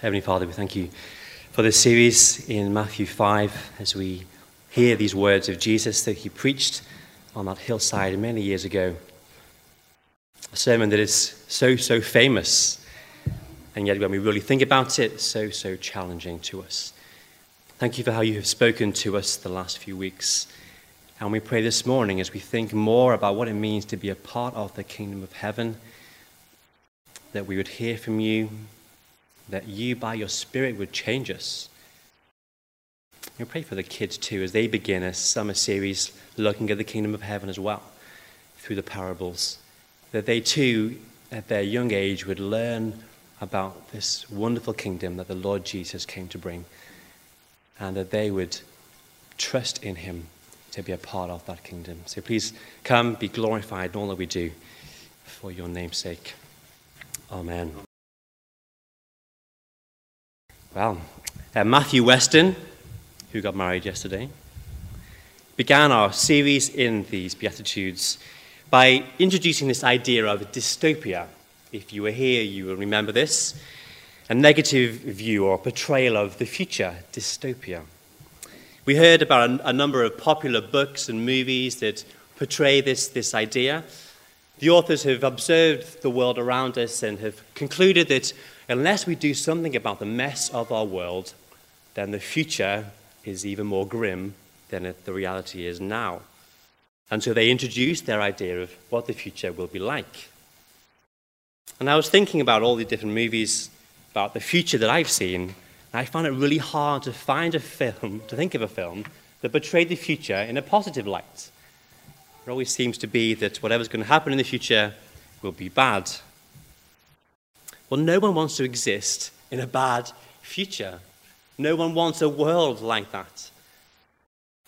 Heavenly Father, we thank you for this series in Matthew 5 as we hear these words of Jesus that he preached on that hillside many years ago. A sermon that is so famous, and yet when we really think about it, so challenging to us. Thank you for how you have spoken to us the last few weeks. And we pray this morning as we think more about what it means to be a part of the kingdom of heaven, that we would hear from you, that you by your Spirit would change us. We pray for the kids too as they begin a summer series looking at the kingdom of heaven as well through the parables, that they too at their young age would learn about this wonderful kingdom that the Lord Jesus came to bring, and that they would trust in him to be a part of that kingdom. So please come, be glorified in all that we do for your name's sake. Amen. Well, Matthew Weston, who got married yesterday, began our series in these Beatitudes by introducing this idea of dystopia. If you were here, you will remember this. A negative view or portrayal of the future, dystopia. We heard about a number of popular books and movies that portray this idea. The authors have observed the world around us and have concluded that unless we do something about the mess of our world, then the future is even more grim than the reality is now. And so they introduced their idea of what the future will be like. And I was thinking about all the different movies about the future that I've seen, and I found it really hard to find a film, to think of a film, that portrayed the future in a positive light. It always seems to be that whatever's going to happen in the future will be bad. Well, no one wants to exist in a bad future. No one wants a world like that.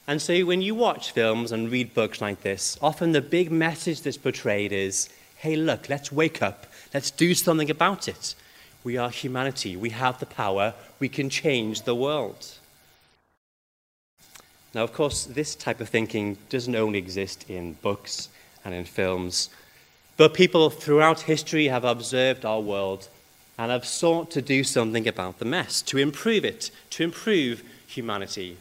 And so when you watch films and read books like this, often the big message that's portrayed is, hey, look, let's wake up. Let's do something about it. We are humanity. We have the power. We can change the world. Now, of course, this type of thinking doesn't only exist in books and in films, but people throughout history have observed our world and have sought to do something about the mess, to improve it, to improve humanity.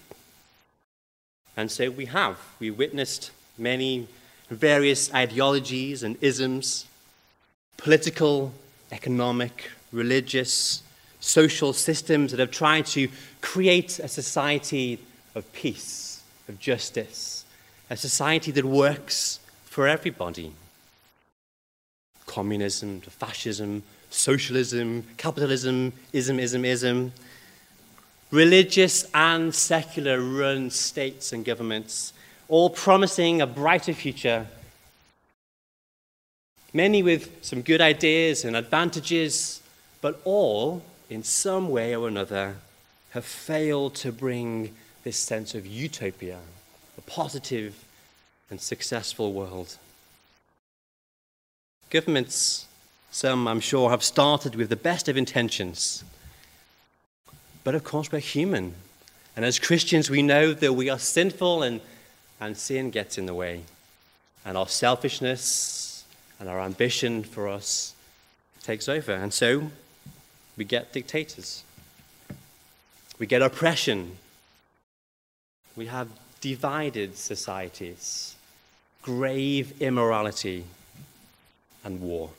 And so we have. We witnessed many various ideologies and isms, political, economic, religious, social systems that have tried to create a society of peace, of justice, a society that works for everybody. Communism, fascism, socialism, capitalism, ism. Religious and secular-run states and governments, all promising a brighter future. Many with some good ideas and advantages, but all, in some way or another, have failed to bring this sense of utopia, a positive and successful world. Governments, some I'm sure, have started with the best of intentions. But of course we're human. And as Christians we know that we are sinful and sin gets in the way. And our selfishness and our ambition for us takes over. And so we get dictators. We get oppression. We have divided societies, grave immorality, and war.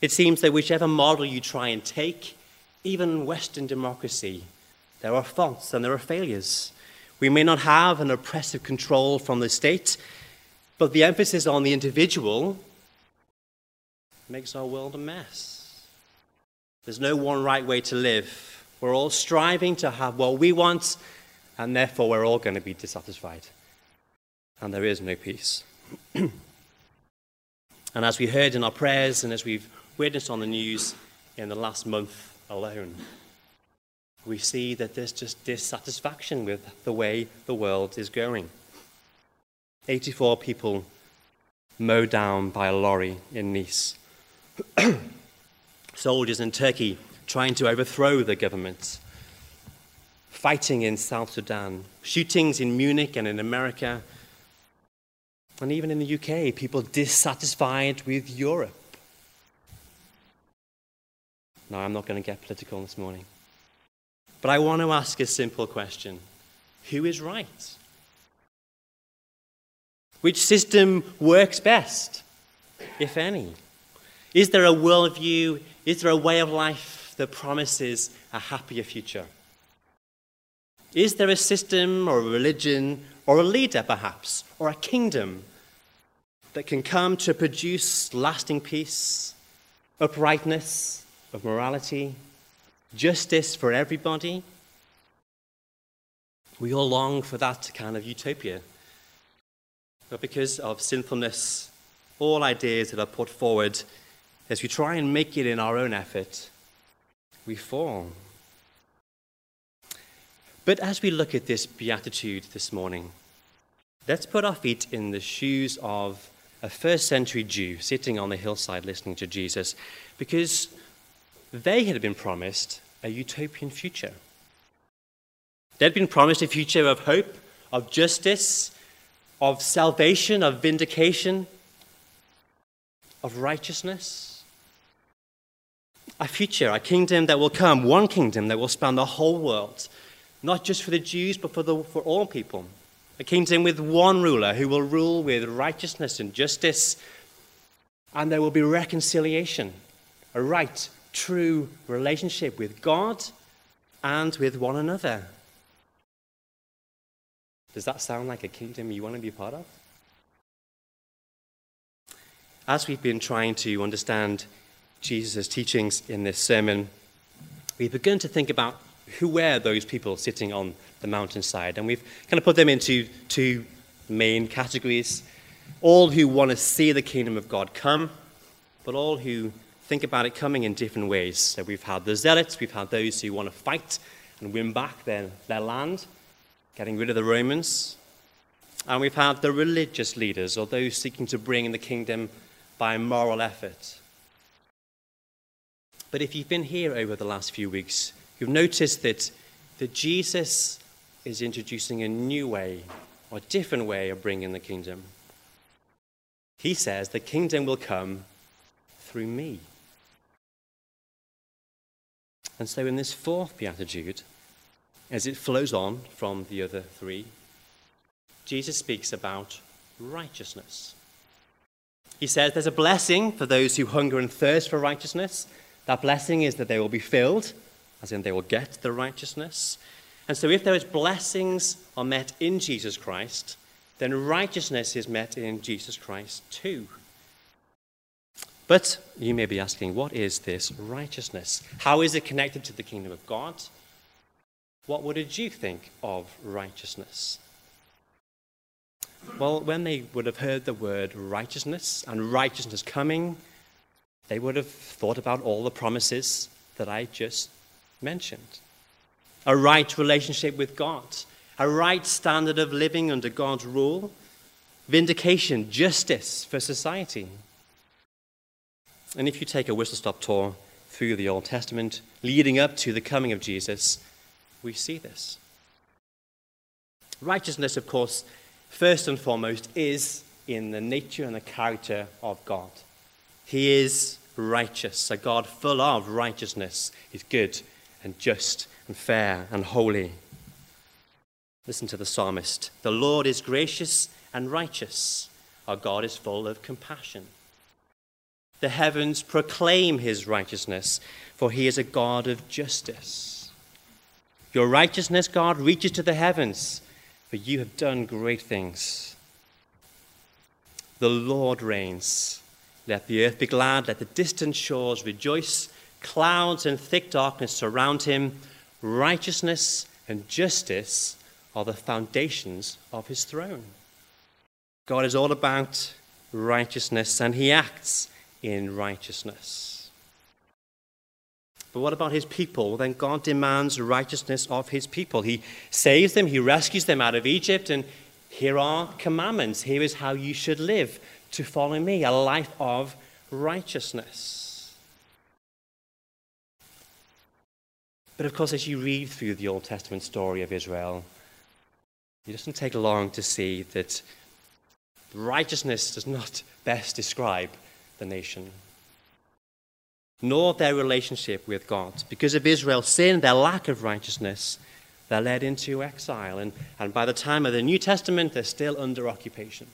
It seems that whichever model you try and take, even Western democracy, there are faults and there are failures. We may not have an oppressive control from the state, but the emphasis on the individual makes our world a mess. There's no one right way to live. We're all striving to have what we want, and therefore we're all going to be dissatisfied. And there is no peace. And as we heard in our prayers and as we've witnessed on the news in the last month alone, we see that there's just dissatisfaction with the way the world is going. 84 people mowed down by a lorry in Nice. Soldiers in Turkey trying to overthrow the government. Fighting in South Sudan. Shootings in Munich and in America. And even in the UK, people dissatisfied with Europe. No, I'm not going to get political this morning. But I want to ask a simple question. Who is right? Which system works best, if any? Is there a worldview? Is there a way of life that promises a happier future? Is there a system or a religion or a leader, perhaps, or a kingdom that can come to produce lasting peace, uprightness of morality, justice for everybody? We all long for that kind of utopia. But because of sinfulness, all ideas that are put forward, as we try and make it in our own effort, we fall. But as we look at this beatitude this morning, let's put our feet in the shoes of a first century Jew sitting on the hillside listening to Jesus, because they had been promised a utopian future. They'd been promised a future of hope, of justice, of salvation, of vindication, of righteousness. A future, a kingdom that will come, one kingdom that will span the whole world, not just for the Jews, but for all people. A kingdom with one ruler who will rule with righteousness and justice, and there will be reconciliation, a right, true relationship with God and with one another. Does that sound like a kingdom you want to be part of? As we've been trying to understand Jesus' teachings in this sermon, we've begun to think about who were those people sitting on the mountainside. And we've kind of put them into two main categories. All who want to see the kingdom of God come, but all who think about it coming in different ways. So we've had the zealots, we've had those who want to fight and win back their land, getting rid of the Romans. And we've had the religious leaders, or those seeking to bring in the kingdom by moral effort. But if you've been here over the last few weeks, you've noticed that Jesus is introducing a new way, or a different way of bringing the kingdom. He says the kingdom will come through me. And so in this fourth beatitude, as it flows on from the other three, Jesus speaks about righteousness. He says there's a blessing for those who hunger and thirst for righteousness. That blessing is that they will be filled, as in they will get the righteousness. And so if those blessings are met in Jesus Christ, then righteousness is met in Jesus Christ too. But you may be asking, what is this righteousness? How is it connected to the kingdom of God? What would a Jew think of righteousness? Well, when they would have heard the word righteousness and righteousness coming, they would have thought about all the promises that I just mentioned. A right relationship with God, a right standard of living under God's rule, vindication, justice for society. And if you take a whistle-stop tour through the Old Testament, leading up to the coming of Jesus, we see this. Righteousness, of course, first and foremost, is in the nature and the character of God. He is righteous, a God full of righteousness. He's good and just and fair and holy. Listen to the psalmist. The Lord is gracious and righteous. Our God is full of compassion. The heavens proclaim his righteousness, for he is a God of justice. Your righteousness, God, reaches to the heavens, for you have done great things. The Lord reigns. Let the earth be glad, let the distant shores rejoice. Clouds and thick darkness surround him. Righteousness and justice are the foundations of his throne. God is all about righteousness, and he acts in righteousness. But what about his people? Well, then God demands righteousness of his people. He saves them, he rescues them out of Egypt, and here are commandments. Here is how you should live. To follow me, a life of righteousness. But of course, as you read through the Old Testament story of Israel, it doesn't take long to see that righteousness does not best describe the nation. nor their relationship with God. Because of Israel's sin, their lack of righteousness, they're led into exile. And by the time of the New Testament, they're still under occupation.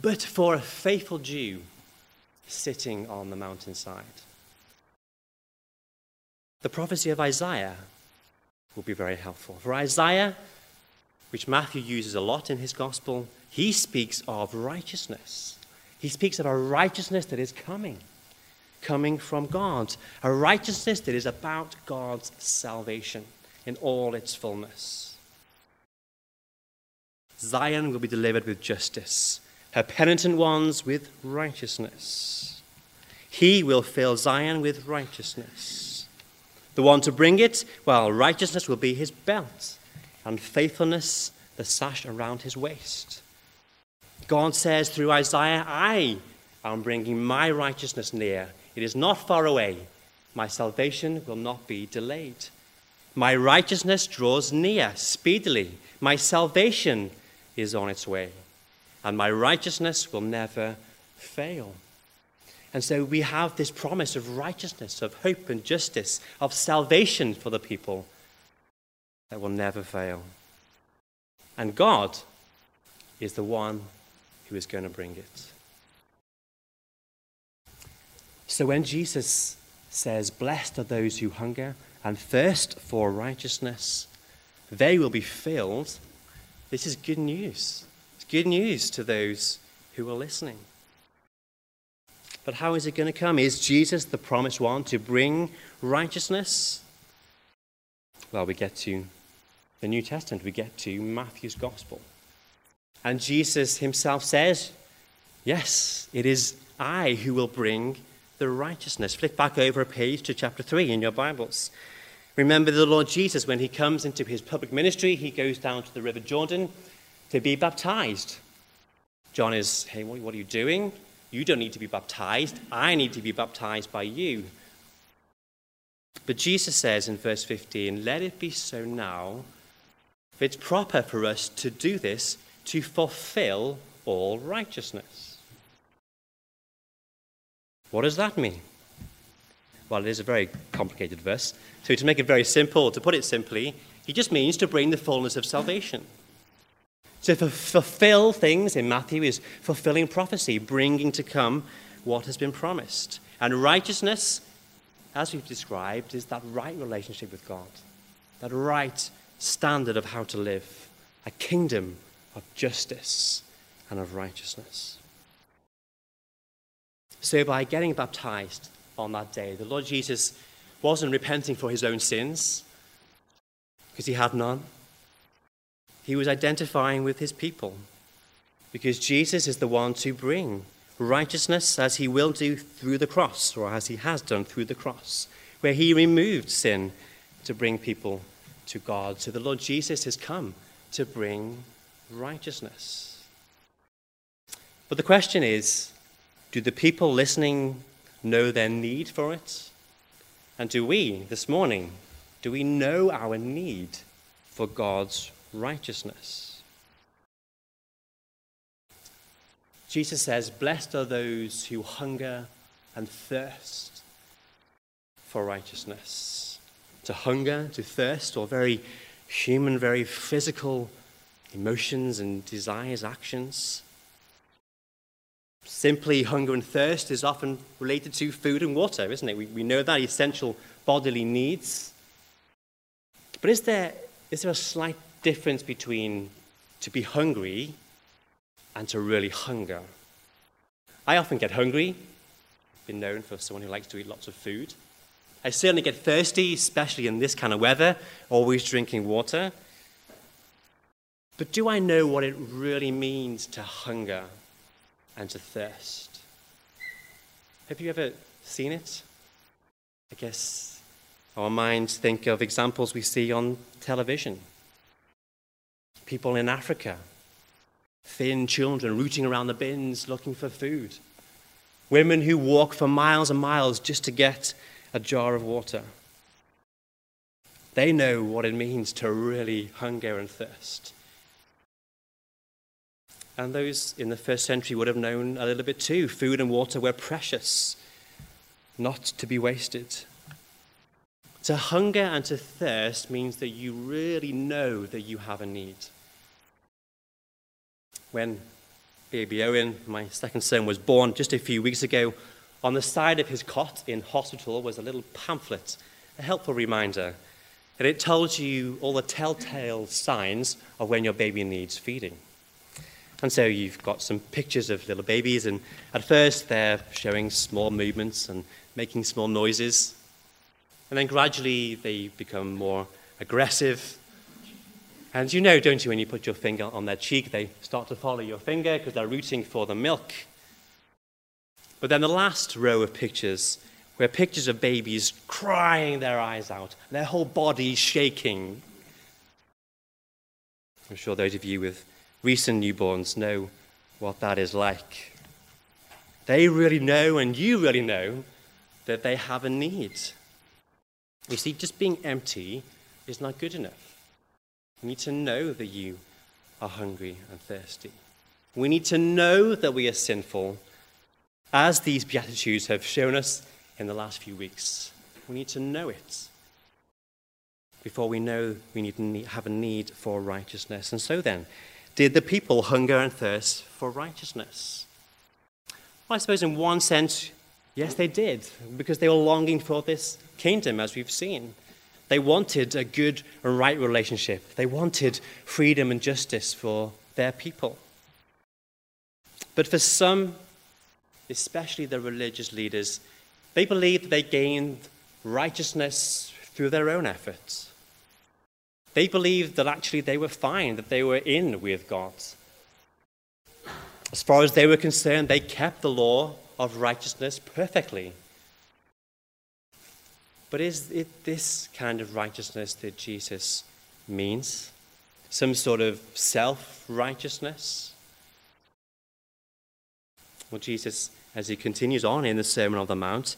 But for a faithful Jew sitting on the mountainside, the prophecy of Isaiah will be very helpful. For Isaiah, which Matthew uses a lot in his gospel, he speaks of righteousness. He speaks of a righteousness that is coming from God, a righteousness that is about God's salvation in all its fullness. Zion will be delivered with justice, her penitent ones with righteousness. He will fill Zion with righteousness. The one to bring it, well, righteousness will be his belt, and faithfulness the sash around his waist. God says through Isaiah, I am bringing my righteousness near. It is not far away. My salvation will not be delayed. My righteousness draws near speedily. My salvation is on its way. And my righteousness will never fail. And so we have this promise of righteousness, of hope and justice, of salvation for the people that will never fail. And God is the one who is going to bring it. So when Jesus says, blessed are those who hunger and thirst for righteousness, they will be filled, this is good news. It's good news to those who are listening. But how is it going to come? Is Jesus the promised one to bring righteousness? Well, we get to the New Testament. We get to Matthew's Gospel. And Jesus himself says, yes, it is I who will bring the righteousness. Flip back over a page to chapter 3 in your Bibles. Remember the Lord Jesus, when he comes into his public ministry, he goes down to the River Jordan to be baptized. John is, hey, what are you doing? You don't need to be baptized. I need to be baptized by you. But Jesus says in verse 15, let it be so now, if it's proper for us to do this, to fulfill all righteousness. What does that mean? Well, it is a very complicated verse. So to make it very simple, to put it simply, he just means to bring the fullness of salvation. So to fulfill things in Matthew is fulfilling prophecy, bringing to come what has been promised. And righteousness, as we've described, is that right relationship with God, that right standard of how to live, a kingdom of justice and of righteousness. So by getting baptized on that day, the Lord Jesus wasn't repenting for his own sins, because he had none. He was identifying with his people, because Jesus is the one to bring righteousness, as he will do through the cross, or as he has done through the cross, where he removed sin to bring people to God. So the Lord Jesus has come to bring righteousness. But the question is, do the people listening know their need for it? And do we, this morning, do we know our need for God's righteousness? Jesus says, blessed are those who hunger and thirst for righteousness. To hunger, to thirst, or very human, very physical emotions and desires, actions. Simply, hunger and thirst is often related to food and water, isn't it? We know that, essential bodily needs. But is there a slight difference between to be hungry and to really hunger? I often get hungry. I've been known for someone who likes to eat lots of food. I certainly get thirsty, especially in this kind of weather, always drinking water. But do I know what it really means to hunger and to thirst? Have you ever seen it? I guess our minds think of examples we see on television. People in Africa, thin children rooting around the bins looking for food. Women who walk for miles and miles just to get a jar of water. They know what it means to really hunger and thirst. And those in the first century would have known a little bit too. Food and water were precious. not to be wasted. To hunger and to thirst means that you really know that you have a need. When baby Owen, my second son, was born just a few weeks ago, on the side of his cot in hospital was a little pamphlet, a helpful reminder, and it told you all the telltale signs of when your baby needs feeding. And so you've got some pictures of little babies, and at first they're showing small movements and making small noises. And then gradually they become more aggressive. And you know, don't you, when you put your finger on their cheek, they start to follow your finger because they're rooting for the milk. But then the last row of pictures were pictures of babies crying their eyes out, their whole body shaking. I'm sure those of you with recent newborns know what that is like. They really know, and you really know, that they have a need. You see, just being empty is not good enough. You need to know that you are hungry and thirsty. We need to know that we are sinful, as these Beatitudes have shown us in the last few weeks. We need to know it before we know we have a need for righteousness. And so then, did the people hunger and thirst for righteousness? Well, I suppose in one sense, yes, they did, because they were longing for this kingdom, as we've seen. They wanted a good and right relationship. They wanted freedom and justice for their people. But for some, especially the religious leaders, they believed they gained righteousness through their own efforts. They believed that actually they were fine, that they were in with God. As far as they were concerned, they kept the law of righteousness perfectly. But is it this kind of righteousness that Jesus means? Some sort of self-righteousness? Well, Jesus, as he continues on in the Sermon on the Mount,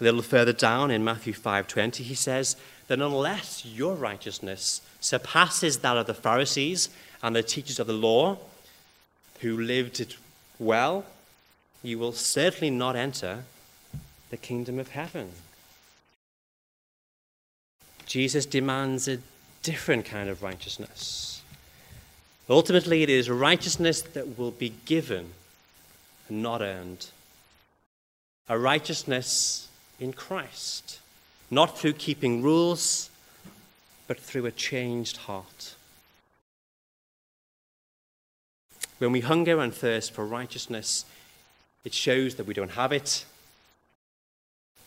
a little further down in Matthew 5:20, he says that unless your righteousness surpasses that of the Pharisees and the teachers of the law, who lived it well, you will certainly not enter the kingdom of heaven. Jesus demands a different kind of righteousness. Ultimately, it is righteousness that will be given and not earned. A righteousness in Christ, not through keeping rules, but through a changed heart. When we hunger and thirst for righteousness, it shows that we don't have it.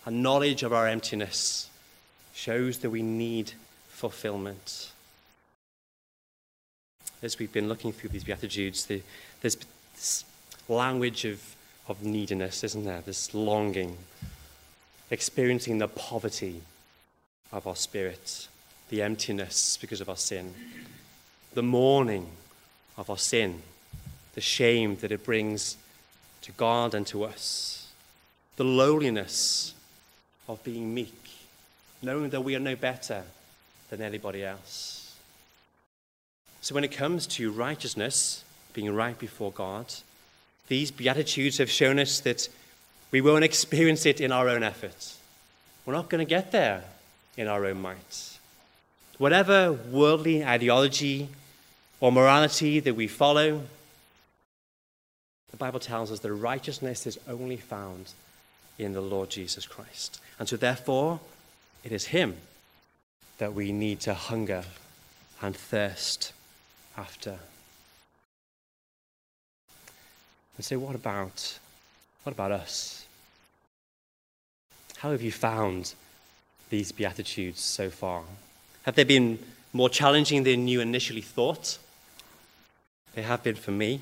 A knowledge of our emptiness shows that we need fulfillment. As we've been looking through these Beatitudes, there's this language of neediness, isn't there? This longing, experiencing the poverty of our spirit, the emptiness because of our sin, the mourning of our sin, the shame that it brings to God and to us, the lowliness of being meek, knowing that we are no better than anybody else. So when it comes to righteousness, being right before God, these Beatitudes have shown us that we won't experience it in our own efforts. We're not going to get there in our own might. Whatever worldly ideology or morality that we follow, the Bible tells us that righteousness is only found in the Lord Jesus Christ. And so therefore, it is him that we need to hunger and thirst after. And so what about us? How have you found these Beatitudes so far? Have they been more challenging than you initially thought? They have been for me.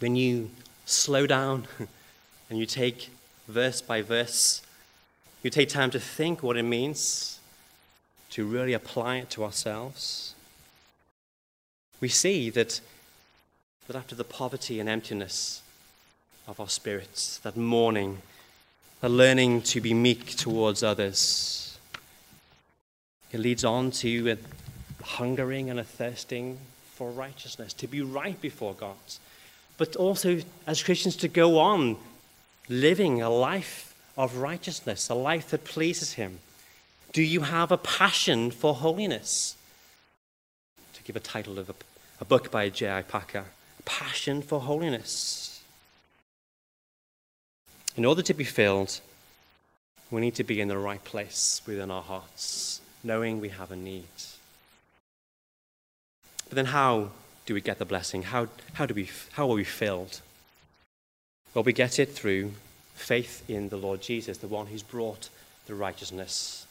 When you slow down and you take verse by verse, you take time to think what it means, to really apply it to ourselves, we see that after the poverty and emptiness of our spirits, that mourning, the learning to be meek towards others, it leads on to a hungering and a thirsting for righteousness, to be right before God, but also as Christians to go on living a life of righteousness, a life that pleases him? Do you have a passion for holiness? To give a title of a book by J. I. Packer, Passion for Holiness. In order to be filled, we need to be in the right place within our hearts, knowing we have a need. But then how do we get the blessing? How are we filled? Well, we get it through faith in the Lord Jesus, the one who's brought the righteousness.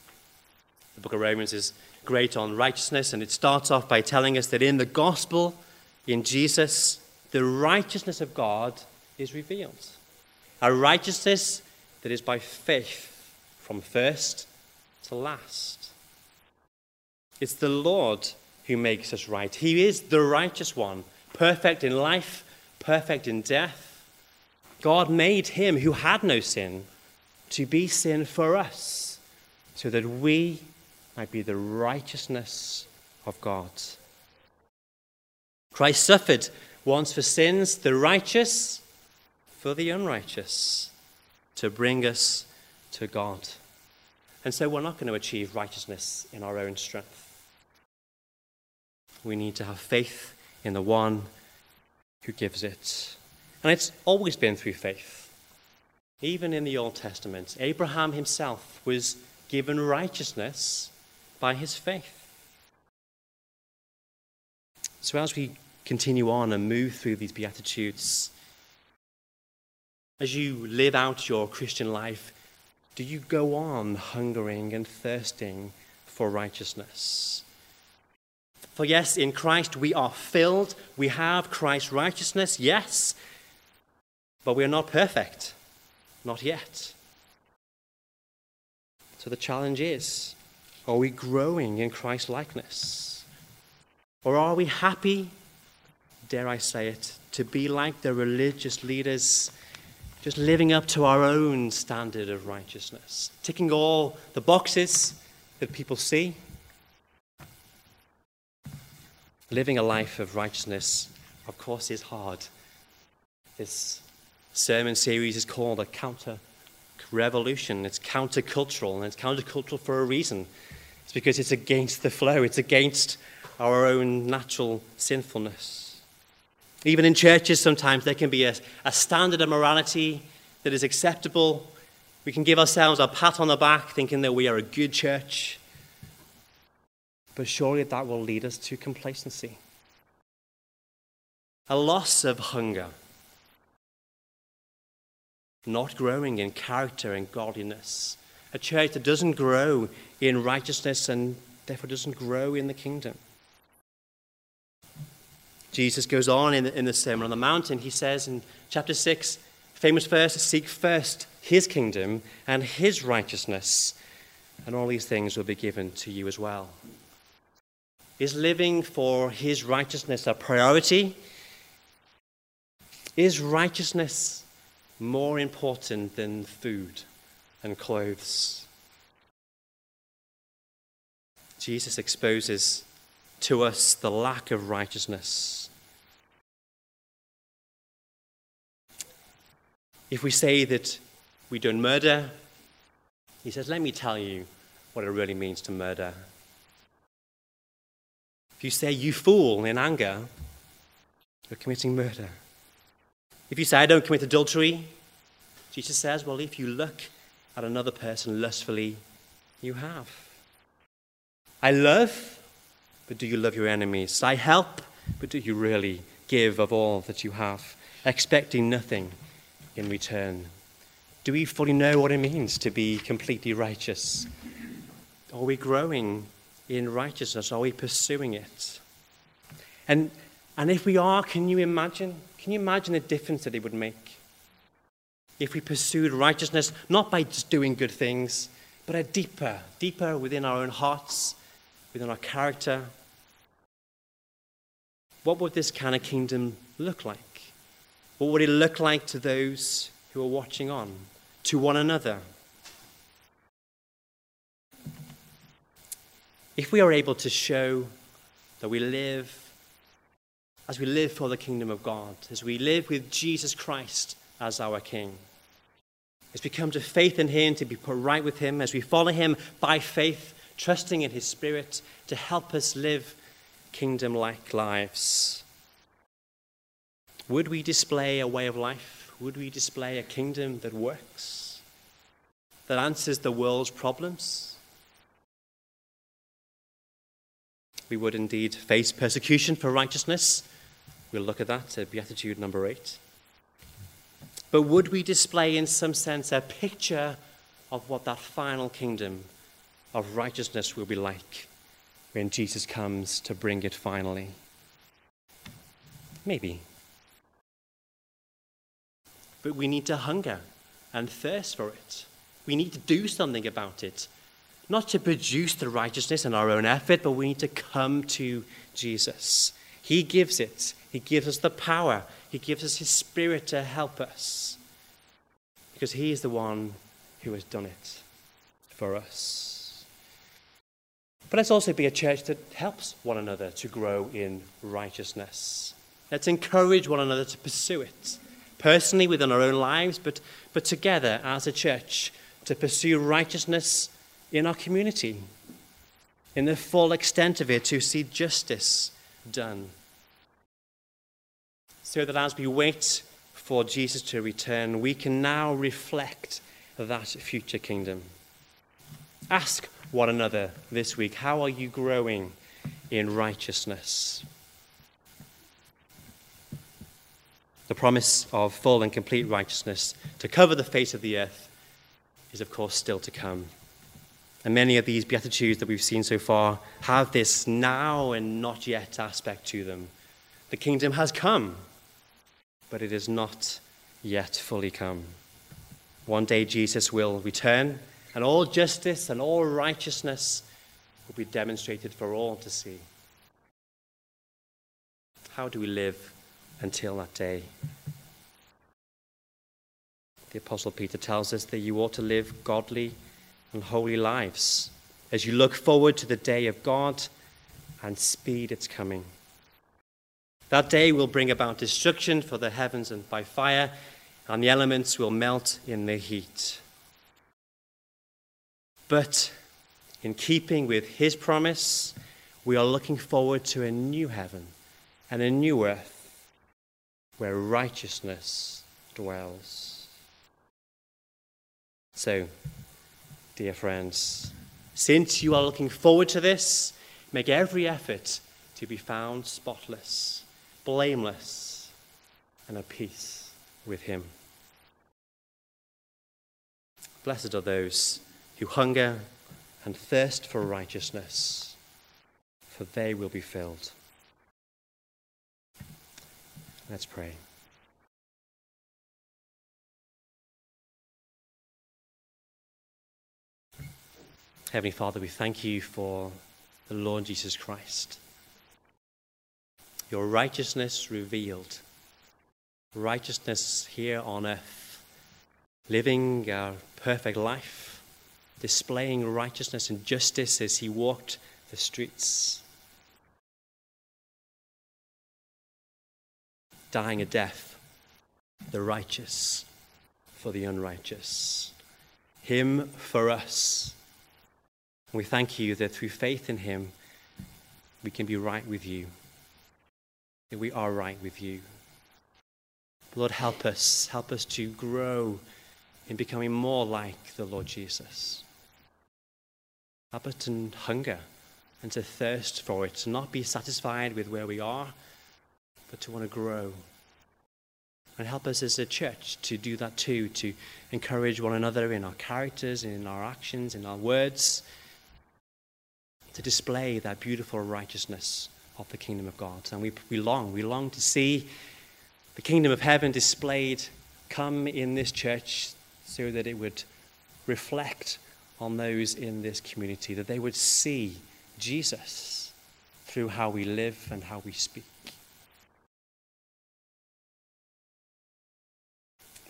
The book of Romans is great on righteousness, and it starts off by telling us that in the gospel, in Jesus, the righteousness of God is revealed. A righteousness that is by faith from first to last. It's the Lord who makes us right. He is the righteous one, perfect in life, perfect in death. God made him who had no sin to be sin for us, so that we might be the righteousness of God. Christ suffered once for sins, the righteous for the unrighteous, to bring us to God. And so we're not going to achieve righteousness in our own strength. We need to have faith in the one who gives it. And it's always been through faith. Even in the Old Testament, Abraham himself was given righteousness by his faith. So as we continue on and move through these Beatitudes, as you live out your Christian life, do you go on hungering and thirsting for righteousness? For yes, in Christ we are filled. We have Christ's righteousness, yes. But we are not perfect. Not yet. So the challenge is, are we growing in Christ's likeness? Or are we happy, dare I say it, to be like the religious leaders, just living up to our own standard of righteousness, ticking all the boxes that people see? Living a life of righteousness, of course, is hard. This sermon series is called A Counter-Revolution. It's countercultural, and it's countercultural for a reason. It's because it's against the flow. It's against our own natural sinfulness. Even in churches, sometimes there can be a standard of morality that is acceptable. We can give ourselves a pat on the back, thinking that we are a good church. But surely that will lead us to complacency. A loss of hunger. Not growing in character and godliness. A church that doesn't grow in righteousness and therefore doesn't grow in the kingdom. Jesus goes on in the Sermon on the Mount, and he says in chapter 6, famous verse, seek first his kingdom and his righteousness, and all these things will be given to you as well. Is living for his righteousness a priority? Is righteousness more important than food and clothes? Jesus exposes to us the lack of righteousness. If we say that we don't murder, he says, let me tell you what it really means to murder. If you say, you fool, in anger, you're committing murder. If you say, I don't commit adultery, Jesus says, well, if you look at another person lustfully, you have. I love, but do you love your enemies? I help, but do you really give of all that you have, expecting nothing in return? Do we fully know what it means to be completely righteous? Are we growing in righteousness? Are we pursuing it? And if we are, can you imagine the difference that it would make if we pursued righteousness, not by just doing good things, but a deeper within our own hearts, within our character? What would this kind of kingdom look like? What would it look like to those who are watching on, to one another? If we are able to show that we live, as we live for the kingdom of God, as we live with Jesus Christ as our King, as we come to faith in him, to be put right with him, as we follow him by faith, trusting in his Spirit to help us live kingdom-like lives. Would we display a way of life? Would we display a kingdom that works, that answers the world's problems? We would indeed face persecution for righteousness. We'll look at that at Beatitude number 8. But would we display in some sense a picture of what that final kingdom of righteousness will be like when Jesus comes to bring it finally? Maybe. But we need to hunger and thirst for it. We need to do something about it. Not to produce the righteousness in our own effort, but we need to come to Jesus. He gives it. He gives us the power. He gives us his Spirit to help us. Because he is the one who has done it for us. But let's also be a church that helps one another to grow in righteousness. Let's encourage one another to pursue it. Personally, within our own lives, but together as a church, to pursue righteousness in our community, in the full extent of it, to see justice done. So that as we wait for Jesus to return, we can now reflect that future kingdom. Ask one another this week, how are you growing in righteousness? The promise of full and complete righteousness to cover the face of the earth is, of course, still to come. And many of these Beatitudes that we've seen so far have this now and not yet aspect to them. The kingdom has come, but it is not yet fully come. One day Jesus will return, and all justice and all righteousness will be demonstrated for all to see. How do we live until that day? The Apostle Peter tells us that you ought to live godly and holy lives as you look forward to the day of God and speed its coming. That day will bring about destruction for the heavens and by fire, and the elements will melt in the heat. But in keeping with his promise, we are looking forward to a new heaven and a new earth where righteousness dwells. So, dear friends, since you are looking forward to this, make every effort to be found spotless, blameless, and at peace with him. Blessed are those who hunger and thirst for righteousness, for they will be filled. Let's pray. Heavenly Father, we thank you for the Lord Jesus Christ. Your righteousness revealed. Righteousness here on earth. Living our perfect life. Displaying righteousness and justice as he walked the streets. Dying a death. The righteous for the unrighteous. Him for us. We thank you that through faith in him, we can be right with you, that we are right with you. Lord, help us to grow in becoming more like the Lord Jesus. Help us to hunger and to thirst for it, to not be satisfied with where we are, but to want to grow. And help us as a church to do that too, to encourage one another in our characters, in our actions, in our words, to display that beautiful righteousness of the kingdom of God. And we long to see the kingdom of heaven displayed, come in this church, so that it would reflect on those in this community, that they would see Jesus through how we live and how we speak.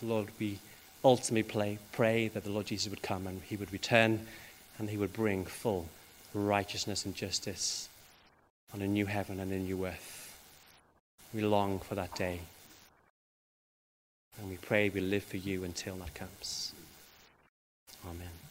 Lord, we ultimately pray that the Lord Jesus would come and he would return, and he would bring full righteousness and justice on a new heaven and a new earth. We long for that day. And we pray we live for you until that comes. Amen.